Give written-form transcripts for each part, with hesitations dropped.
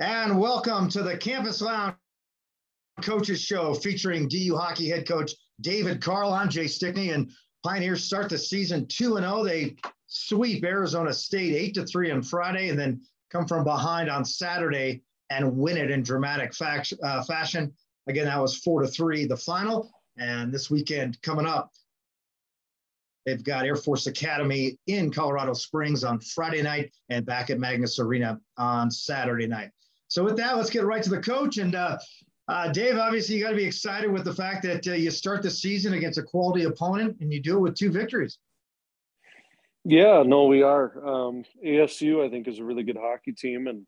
And welcome to the Campus Lounge Coaches Show featuring DU hockey head coach David Carl. I'm Jay Stickney, and Pioneers start the season 2-0. They sweep Arizona State 8-3 on Friday and then come from behind on Saturday and win it in dramatic fashion. Again, that was 4-3 the final. And this weekend coming up, they've got Air Force Academy in Colorado Springs on Friday night and back at Magness Arena on Saturday night. So with that, let's get right to the coach. And Dave, obviously, you got to be excited with the fact that you start the season against a quality opponent and you do it with two victories. Yeah, no, we are. ASU, I think, is a really good hockey team. And,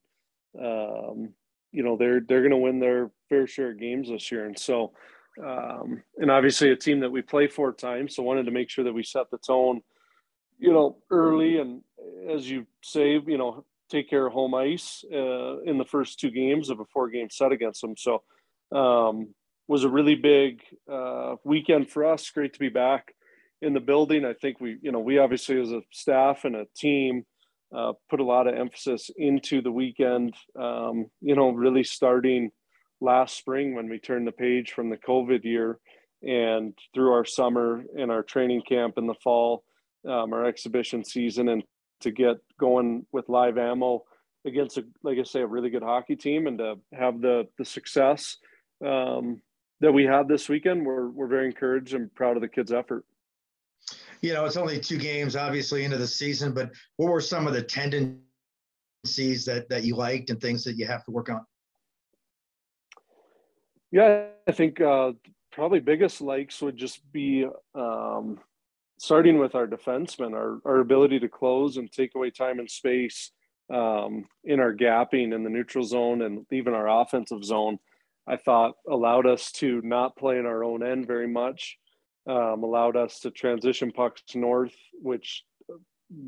you know, they're going to win their fair share of games this year. And so, and obviously a team that we play 4 times, so wanted to make sure that we set the tone, you know, early. And as you say, you know, take care of home ice in the first 2 games of a 4-game set against them. So was a really big weekend for us. Great to be back in the building. I think we, you know, we obviously as a staff and a team put a lot of emphasis into the weekend, you know, really starting last spring when we turned the page from the COVID year and through our summer and our training camp in the fall, our exhibition season, and to get going with live ammo against, like I say, a really good hockey team, and to have the success that we had this weekend, we're very encouraged and proud of the kids' effort. You know, it's only 2 games, obviously, into the season, but what were some of the tendencies that you liked and things that you have to work on? Yeah, I think probably biggest likes would just be starting with our defensemen, our ability to close and take away time and space in our gapping in the neutral zone and even our offensive zone, I thought allowed us to not play in our own end very much, allowed us to transition pucks north, which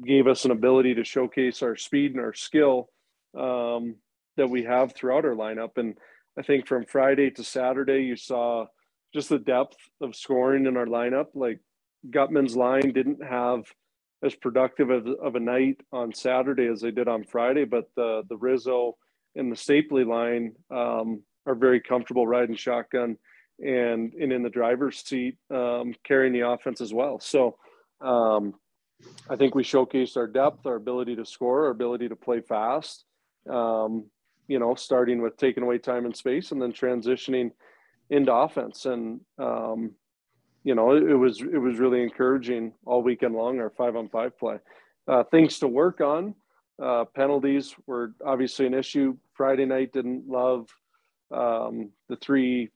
gave us an ability to showcase our speed and our skill that we have throughout our lineup. And I think from Friday to Saturday, you saw just the depth of scoring in our lineup. Like Gutman's line didn't have as productive of a night on Saturday as they did on Friday, but the Rizzo and the Stapley line are very comfortable riding shotgun and in the driver's seat carrying the offense as well. So I think we showcased our depth, our ability to score, our ability to play fast, you know, starting with taking away time and space and then transitioning into offense. And, you know, it was really encouraging all weekend long, our 5-on-5 play. Things to work on. Penalties were obviously an issue. Friday night, didn't love the 3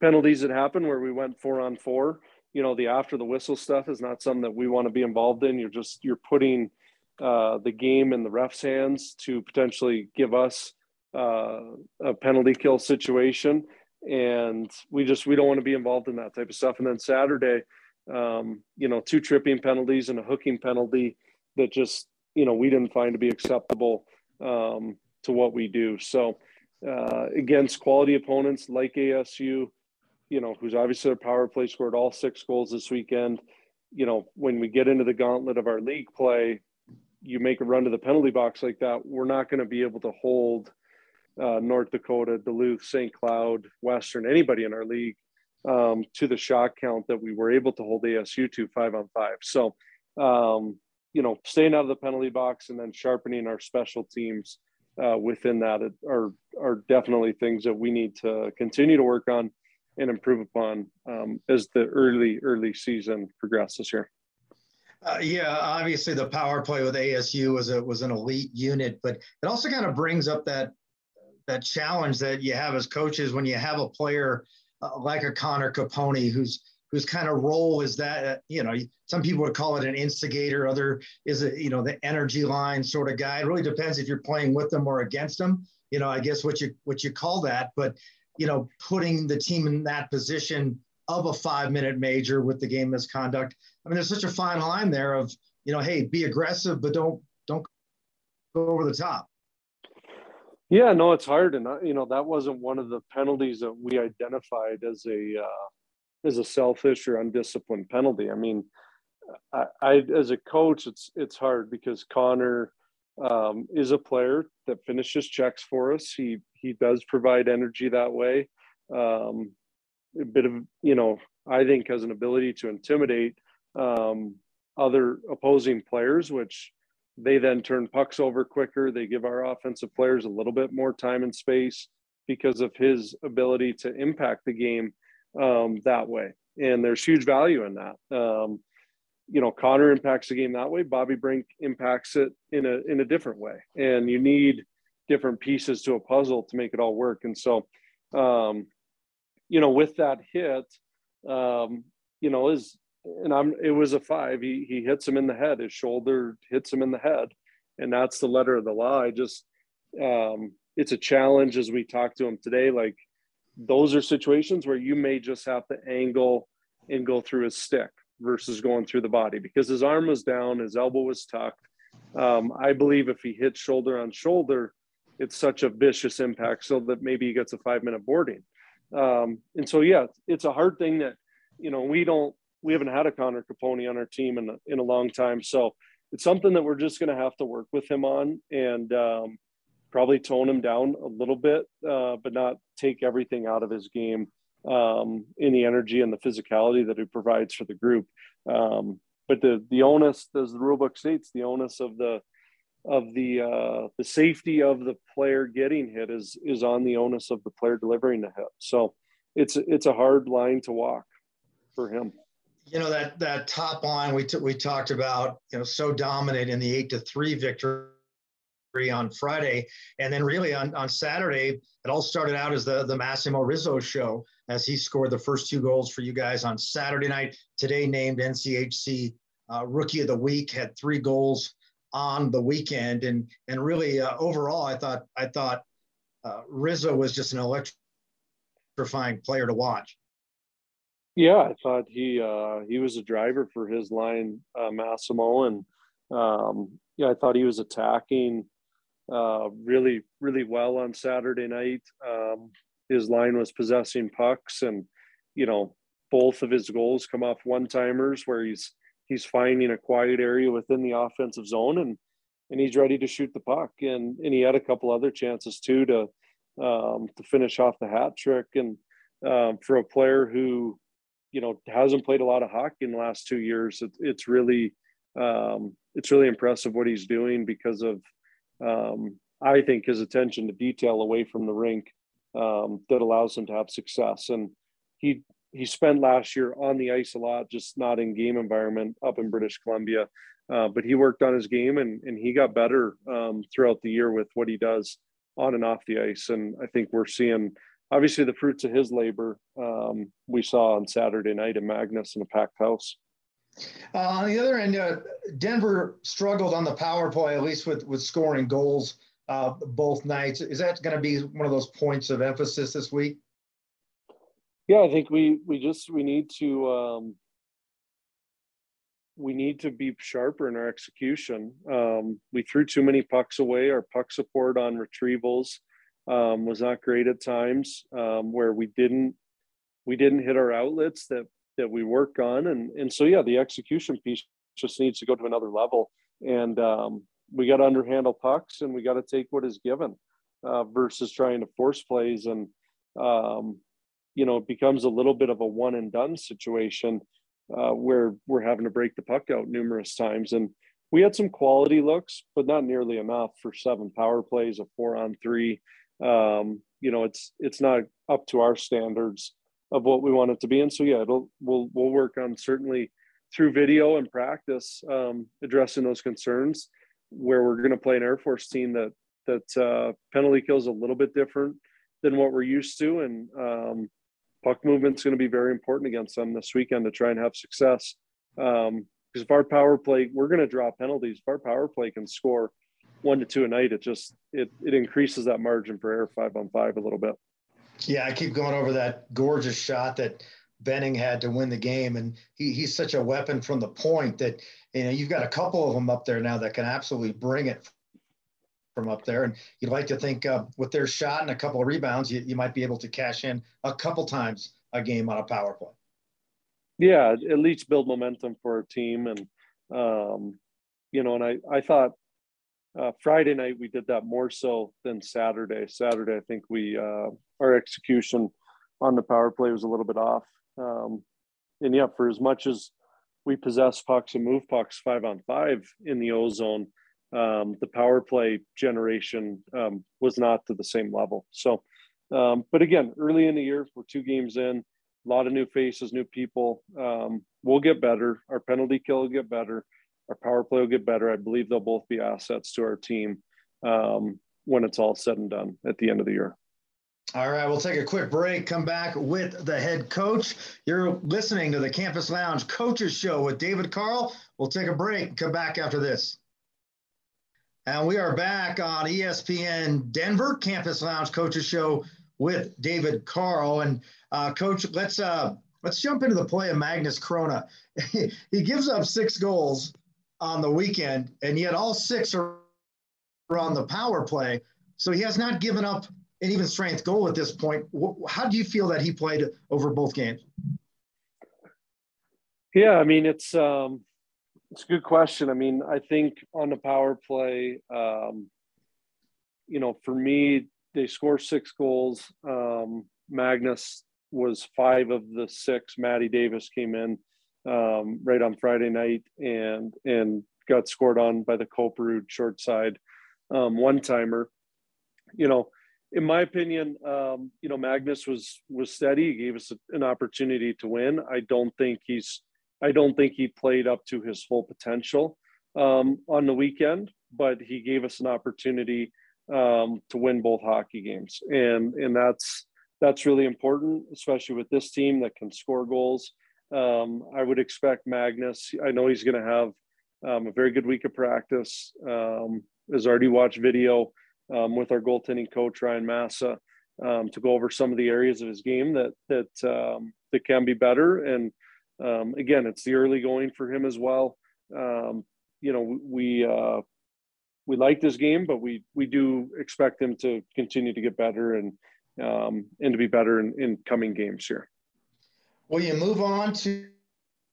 penalties that happened where we went 4-on-4. You know, the after the whistle stuff is not something that we want to be involved in. You're putting the game in the ref's hands to potentially give us a penalty kill situation. And we don't want to be involved in that type of stuff. And then Saturday, you know, 2 tripping penalties and a hooking penalty that just, you know, we didn't find to be acceptable to what we do. So against quality opponents like ASU, you know, who's obviously their power play scored all 6 goals this weekend. You know, when we get into the gauntlet of our league play, you make a run to the penalty box like that, we're not going to be able to hold North Dakota, Duluth, St. Cloud, Western, anybody in our league to the shot count that we were able to hold ASU to 5-on-5. So, you know, staying out of the penalty box and then sharpening our special teams within that are definitely things that we need to continue to work on and improve upon as the early season progresses here. Yeah, obviously the power play with ASU was an elite unit, but it also kind of brings up that challenge that you have as coaches when you have a player like a Connor Capone, whose kind of role is that, you know, some people would call it an instigator, other is it, you know, the energy line sort of guy. It really depends if you're playing with them or against them. You know, I guess what you call that, but you know, putting the team in that position of a 5-minute major with the game misconduct. I mean, there's such a fine line there of, you know, hey, be aggressive, but don't go over the top. Yeah, no, it's hard. And, you know, that wasn't one of the penalties that we identified as a selfish or undisciplined penalty. I mean, I as a coach, it's hard because Connor is a player that finishes checks for us. He does provide energy that way. A bit of, you know, I think has an ability to intimidate other opposing players, which they then turn pucks over quicker. They give our offensive players a little bit more time and space because of his ability to impact the game that way. And there's huge value in that. You know, Connor impacts the game that way. Bobby Brink impacts it in a different way. And you need different pieces to a puzzle to make it all work. And so, you know, with that hit, you know, it was a five. He hits him in the head. His shoulder hits him in the head. And that's the letter of the law. It's a challenge as we talk to him today. Like, those are situations where you may just have to angle and go through his stick versus going through the body, because his arm was down, his elbow was tucked. I believe if he hits shoulder on shoulder, it's such a vicious impact, so that maybe he gets a 5-minute boarding. And so, yeah, it's a hard thing that, you know, we haven't had a Connor Capone on our team in a long time. So it's something that we're just going to have to work with him on, and probably tone him down a little bit, but not take everything out of his game, in the energy and the physicality that he provides for the group. But the onus, as the rulebook states, the onus of the safety of the player getting hit is on the onus of the player delivering the hit. So it's a hard line to walk for him. You know, that top line we talked about, you know, so dominant in the 8-3 victory on Friday, and then really on Saturday, it all started out as the Massimo Rizzo show, as he scored the first two goals for you guys on Saturday night. Today named NCHC Rookie of the Week, had 3 goals on the weekend, and really overall, I thought Rizzo was just an electrifying player to watch. Yeah, I thought he was a driver for his line, Massimo, and I thought he was attacking really, really well on Saturday night. His line was possessing pucks, and, you know, both of his goals come off one-timers where he's finding a quiet area within the offensive zone, and he's ready to shoot the puck. And he had a couple other chances too to finish off the hat trick. And for a player who, you know, hasn't played a lot of hockey in the last 2 years, it's really impressive what he's doing because of, I think, his attention to detail away from the rink that allows him to have success. And he spent last year on the ice a lot, just not in game environment up in British Columbia. But he worked on his game, and he got better throughout the year with what he does on and off the ice. And I think we're seeing, obviously, the fruits of his labor we saw on Saturday night in Magness in a packed house. On the other end, Denver struggled on the power play, at least with scoring goals both nights. Is that going to be one of those points of emphasis this week? Yeah, I think we need to be sharper in our execution. We threw too many pucks away. Our puck support on retrievals was not great at times, where we didn't hit our outlets that we work on. And so, yeah, the execution piece just needs to go to another level. And we got to underhandle pucks, and we got to take what is given versus trying to force plays. And, you know, it becomes a little bit of a one and done situation where we're having to break the puck out numerous times. And we had some quality looks, but not nearly enough for 7 power plays, a 4-on-3. You know, it's not up to our standards of what we want it to be. And so, yeah, we'll work on, certainly through video and practice, addressing those concerns, where we're going to play an Air Force team that penalty kills a little bit different than what we're used to. And puck movement's going to be very important against them this weekend to try and have success. Because if our power play, we're going to draw penalties. If our power play can score 1 to 2 a night, it increases that margin for error 5-on-5 a little bit. Yeah, I keep going over that gorgeous shot that Benning had to win the game, and he's such a weapon from the point that, you know, you've got a couple of them up there now that can absolutely bring it from up there. And you'd like to think with their shot and a couple of rebounds, you might be able to cash in a couple times a game on a power play. Yeah, at least build momentum for our team. And, you know, and I thought Friday night, we did that more so than Saturday. Saturday, I think we our execution on the power play was a little bit off. And yeah, for as much as we possess pucks and move pucks 5-on-5 in the O-zone, the power play generation was not to the same level. So, but again, early in the year, we're 2 games in, a lot of new faces, new people. We'll get better. Our penalty kill will get better. Our power play will get better. I believe they'll both be assets to our team when it's all said and done at the end of the year. All right, we'll take a quick break, come back with the head coach. You're listening to the Campus Lounge Coaches Show with David Carl. We'll take a break, come back after this. And we are back on ESPN Denver Campus Lounge Coaches Show with David Carl. And Coach, let's jump into the play of Magness Corona. He gives up 6 goals on the weekend, and yet all 6 are on the power play. So he has not given up an even strength goal at this point. How do you feel that he played over both games? Yeah, I mean, it's a good question. I mean, I think on the power play, you know, for me, they score 6 goals. Magness was 5 of the 6. Matty Davis came in right on Friday night and got scored on by the Koperud short side one-timer. You know, in my opinion, you know, Magness was steady. He gave us an opportunity to win. I don't think he played up to his full potential on the weekend, but he gave us an opportunity to win both hockey games. And that's really important, especially with this team that can score goals. I would expect Magness, I know he's going to have a very good week of practice, has already watched video with our goaltending coach, Ryan Massa, to go over some of the areas of his game that can be better. And, again, it's the early going for him as well. You know, we like this game, but we do expect him to continue to get better and to be better in coming games here. Well, you move on to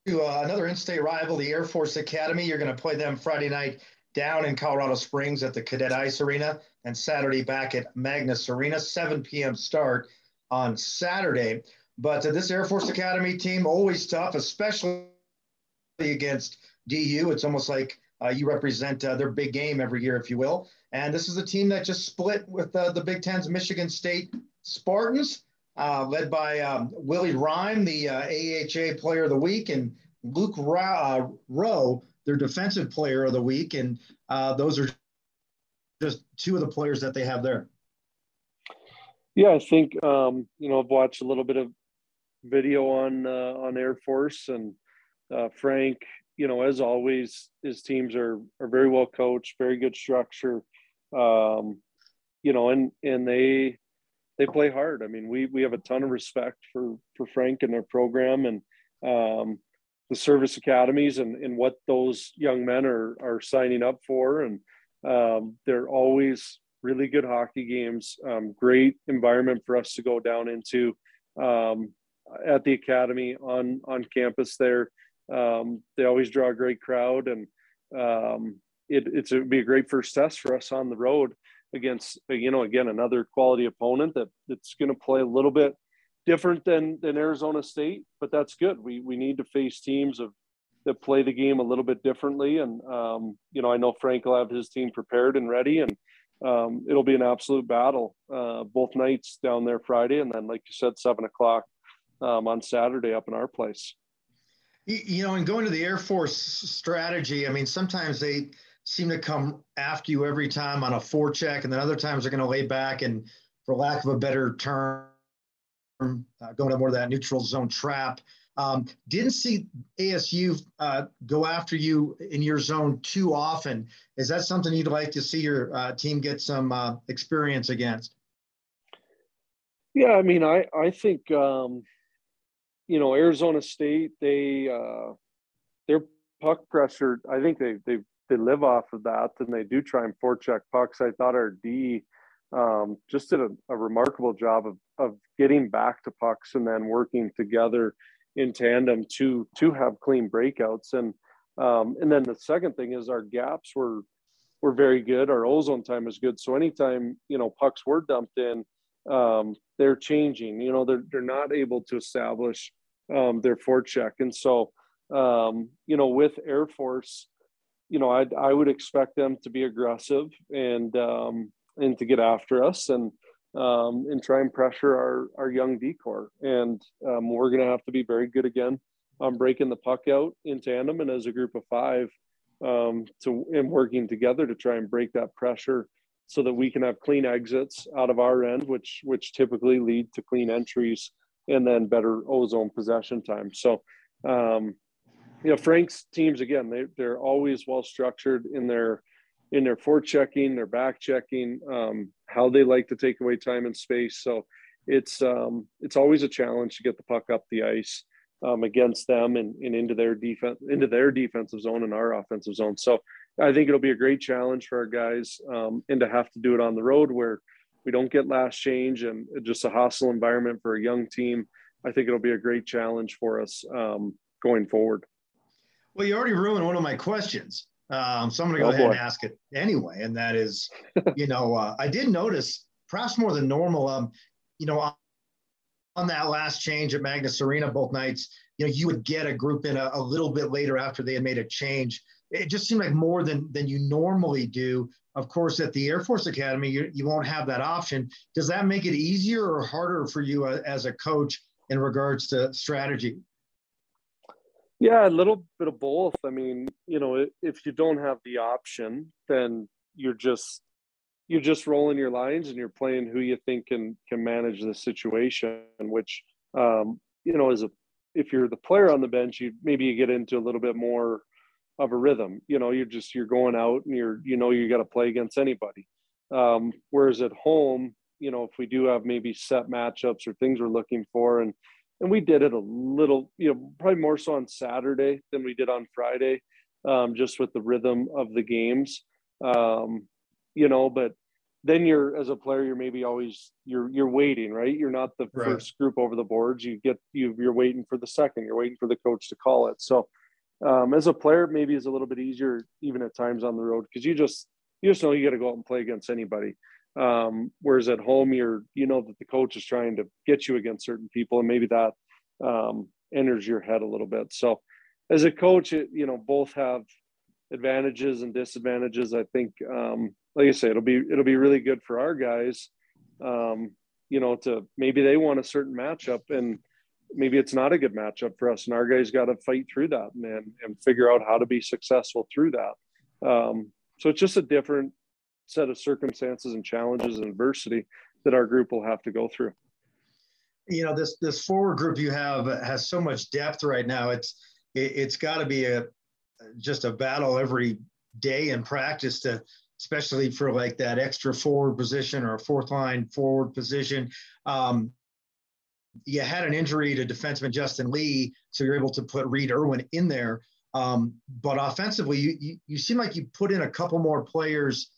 another in-state rival, the Air Force Academy. You're going to play them Friday night down in Colorado Springs at the Cadet Ice Arena, and Saturday back at Magness Arena, 7 p.m. start on Saturday. But this Air Force Academy team, always tough, especially against DU. It's almost like you represent their big game every year, if you will. And this is a team that just split with the Big Ten's Michigan State Spartans, led by Willie Rhyme, the AHA Player of the Week, and Luke Rowe, their Defensive Player of the Week. And those are just 2 of the players that they have there. Yeah, I think, you know, I've watched a little bit of video on Air Force, and Frank, you know, as always, his teams are very well coached, very good structure, you know, and they play hard. I mean, we have a ton of respect for Frank and their program, and the service academies and what those young men are signing up for. And they're always really good hockey games, great environment for us to go down into at the academy on campus there. They always draw a great crowd, and it'd be a great first test for us on the road against, you know, again, another quality opponent that's going to play a little bit different than Arizona State, but that's good. We need to face teams that play the game a little bit differently. And, you know, I know Frank will have his team prepared and ready, and it'll be an absolute battle both nights down there Friday. And then, like you said, 7:00 on Saturday up in our place. You know, and going to the Air Force strategy, I mean, sometimes they seem to come after you every time on a forecheck, and then other times they're going to lay back and, for lack of a better term, going to more of that neutral zone trap. Didn't see ASU go after you in your zone too often. Is that something you'd like to see your team get some experience against? Yeah, I mean, I think you know, Arizona State, they're puck pressured. I think they live off of that, and they do try and forecheck pucks. I thought our D just did a remarkable job of getting back to pucks and then working together in tandem to have clean breakouts. And then the second thing is our gaps were were very good. Our ozone time is good. So anytime, you know, pucks were dumped in, they're changing, you know, they're not able to establish their forecheck. And so, you know, with Air Force, you know, I would expect them to be aggressive and to get after us and try and pressure our young D-Corps. And we're going to have to be very good again on breaking the puck out in tandem and as a group of five and working together to try and break that pressure so that we can have clean exits out of our end, which typically lead to clean entries and then better ozone possession time. So, you know, Frank's teams, again, they're always well-structured in their forechecking, their back checking, how they like to take away time and space. So it's always a challenge to get the puck up the ice against them and into their defensive zone and our offensive zone. So I think it'll be a great challenge for our guys and to have to do it on the road where we don't get last change and just a hostile environment for a young team. I think it'll be a great challenge for us going forward. Well, you already ruined one of my questions. So I'm going to go ahead and ask it anyway. And that is, you know, I did notice perhaps more than normal, you know, on that last change at Magness Arena both nights, you know, you would get a group in a little bit later after they had made a change. It just seemed like more than you normally do. Of course, at the Air Force Academy, you won't have that option. Does that make it easier or harder for you as a coach in regards to strategy? Yeah, a little bit of both. I mean, you know, if you don't have the option, then you're just rolling your lines and you're playing who you think can manage the situation, which, you know, if you're the player on the bench, you get into a little bit more of a rhythm. You know, you're going out and you got to play against anybody. Whereas at home, you know, if we do have maybe set matchups or things we're looking for, and we did it a little, you know, probably more so on Saturday than we did on Friday, just with the rhythm of the games, you know, but then as a player, you're maybe always, you're waiting, right? You're not the right first group over the boards. You're waiting for the second, you're waiting for the coach to call it. So as a player, maybe it's a little bit easier even at times on the road, because you just know you got to go out and play against anybody. Whereas at home, you know that the coach is trying to get you against certain people, and maybe that enters your head a little bit. So as a coach, you know, both have advantages and disadvantages. I think, like I say, it'll be really good for our guys, you know, to maybe they want a certain matchup and maybe it's not a good matchup for us. And our guys got to fight through that and figure out how to be successful through that. So it's just a different set of circumstances and challenges and adversity that our group will have to go through. You know, this forward group you have has so much depth right now. It's got to be just a battle every day in practice to, especially for like that extra forward position or a fourth line forward position. You had an injury to defenseman Justin Lee, so you're able to put Reed Irwin in there. But offensively, you seem like you put in a couple more players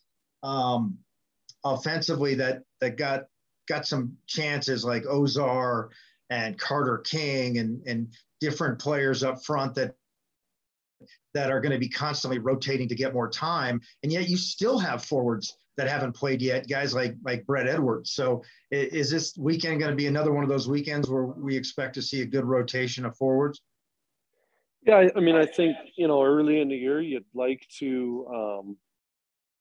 offensively that got some chances, like Ozar and Carter King and different players up front that are going to be constantly rotating to get more time. And yet you still have forwards that haven't played yet, guys like Brett Edwards. So is this weekend going to be another one of those weekends where we expect to see a good rotation of forwards? Yeah, I mean, I think, you know, early in the year you'd like to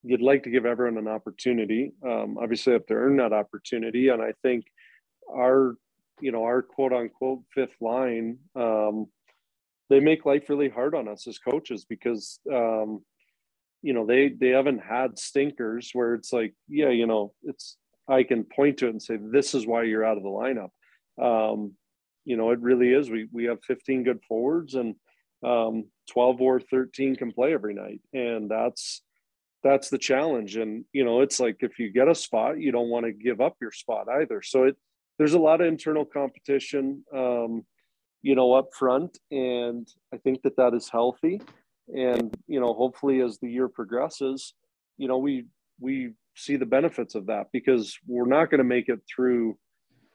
give everyone an opportunity. Obviously, have to earn that opportunity. And I think our quote unquote fifth line, they make life really hard on us as coaches because, you know, they haven't had stinkers where it's like, yeah, you know, I can point to it and say, this is why you're out of the lineup. You know, it really is. We have 15 good forwards and 12 or 13 can play every night. And that's the challenge. And, you know, it's like, if you get a spot, you don't want to give up your spot either. So there's a lot of internal competition, you know, up front. And I think that is healthy. And, you know, hopefully as the year progresses, you know, we see the benefits of that, because we're not going to make it through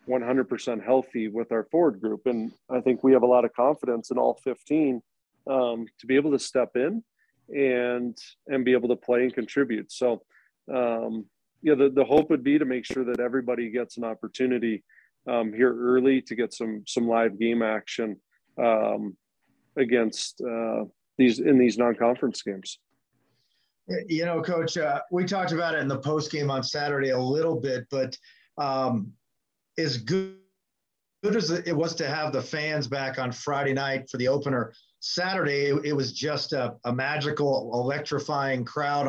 100% healthy with our forward group. And I think we have a lot of confidence in all 15 to be able to step in and be able to play and contribute. So, yeah, the hope would be to make sure that everybody gets an opportunity here early to get some live game action against these non-conference games. You know, Coach, we talked about it in the post game on Saturday a little bit, but as good as it was to have the fans back on Friday night for the opener, Saturday it was just a magical, electrifying crowd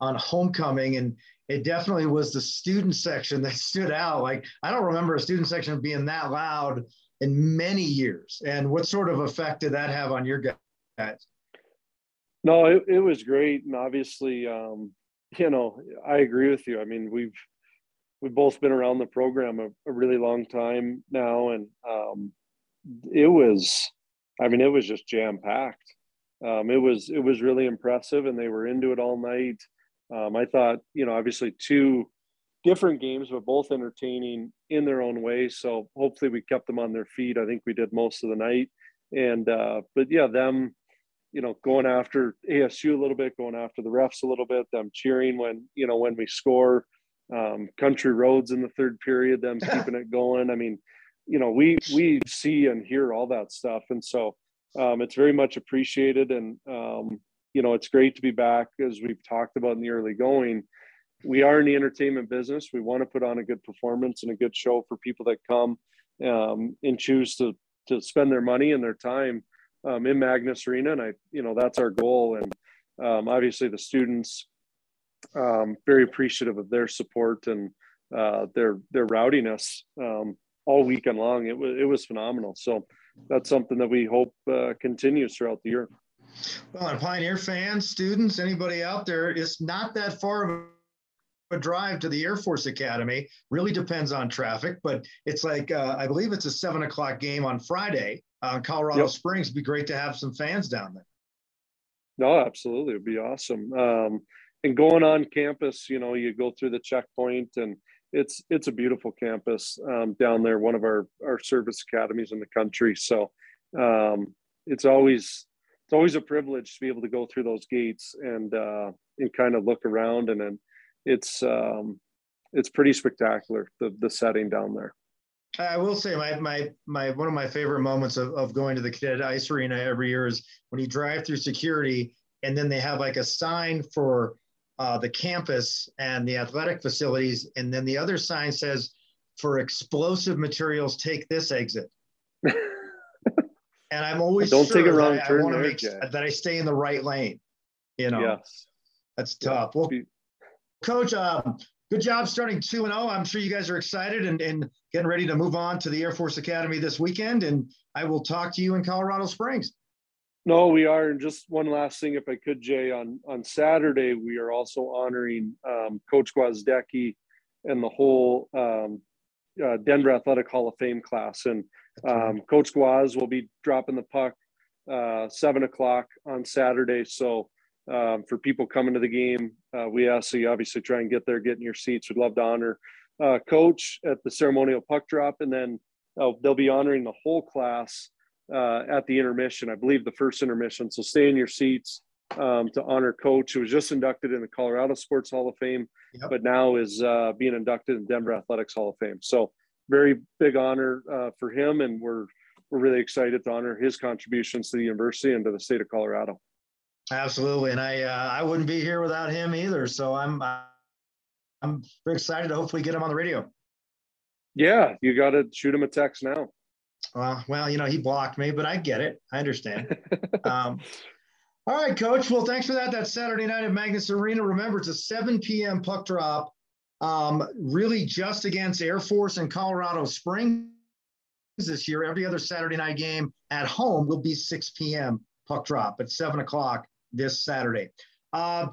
on homecoming, and it definitely was the student section that stood out. Like, I don't remember a student section being that loud in many years. And what sort of effect did that have on your guys? No, it was great. And obviously, you know, I agree with you. I mean, we've both been around the program a really long time now. And it was just jam packed. It was really impressive, and they were into it all night. I thought, you know, obviously two different games, but both entertaining in their own way. So hopefully we kept them on their feet. I think we did most of the night. And, but yeah, them, you know, going after ASU a little bit, going after the refs a little bit, them cheering when we score, Country Roads in the third period, them keeping it going. I mean, you know, we see and hear all that stuff. And so it's very much appreciated. And, you know, it's great to be back. As we've talked about in the early going, we are in the entertainment business. We want to put on a good performance and a good show for people that come and choose to spend their money and their time in Magness Arena. And that's our goal. And obviously the students, very appreciative of their support and their rowdiness all weekend long. It was phenomenal. So that's something that we hope continues throughout the year. Well, and Pioneer fans, students, anybody out there, it's not that far of a drive to the Air Force Academy. Really depends on traffic, but it's like, I believe it's a 7:00 game on Friday on Colorado Springs. It'd be great to have some fans down there. No, absolutely. It'd be awesome. And going on campus, you know, you go through the checkpoint, and it's a beautiful campus down there. One of our service academies in the country. So it's always a privilege to be able to go through those gates and kind of look around, and then it's pretty spectacular, the setting down there. I will say my one of my favorite moments of going to the Cadet Ice Arena every year is when you drive through security, and then they have like a sign for the campus and the athletic facilities, and then the other sign says, "For explosive materials, take this exit." And I'm always I want to make sure that I stay in the right lane. You know, yes. That's tough. Well, Coach, good job starting 2-0. I'm sure you guys are excited and getting ready to move on to the Air Force Academy this weekend. And I will talk to you in Colorado Springs. No, we are. And just one last thing, if I could, Jay, on Saturday, we are also honoring Coach Gwazdecki and the whole Denver Athletic Hall of Fame class. And Coach Gwaz will be dropping the puck 7:00 on Saturday. So for people coming to the game, we ask that you obviously try and get there, get in your seats. We'd love to honor Coach at the ceremonial puck drop, and then they'll be honoring the whole class at the intermission, I believe the first intermission. So stay in your seats to honor Coach, who was just inducted in the Colorado Sports Hall of Fame, but now is being inducted in Denver Athletics Hall of Fame. So very big honor for him, and we're really excited to honor his contributions to the university and to the state of Colorado. Absolutely, and I wouldn't be here without him either. So I'm very excited to hopefully get him on the radio. Yeah, you got to shoot him a text now. Well, you know, he blocked me, but I get it. I understand. All right, Coach. Well, thanks for that. That's Saturday night at Magness Arena. Remember, it's a 7 p.m. puck drop. Really just against Air Force and Colorado Springs this year. Every other Saturday night game at home will be 6 p.m. puck drop at 7:00 this Saturday.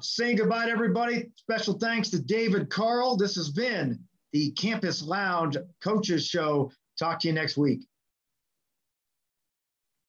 Saying goodbye to everybody. Special thanks to David Carl. This has been the Campus Lounge Coaches Show. Talk to you next week.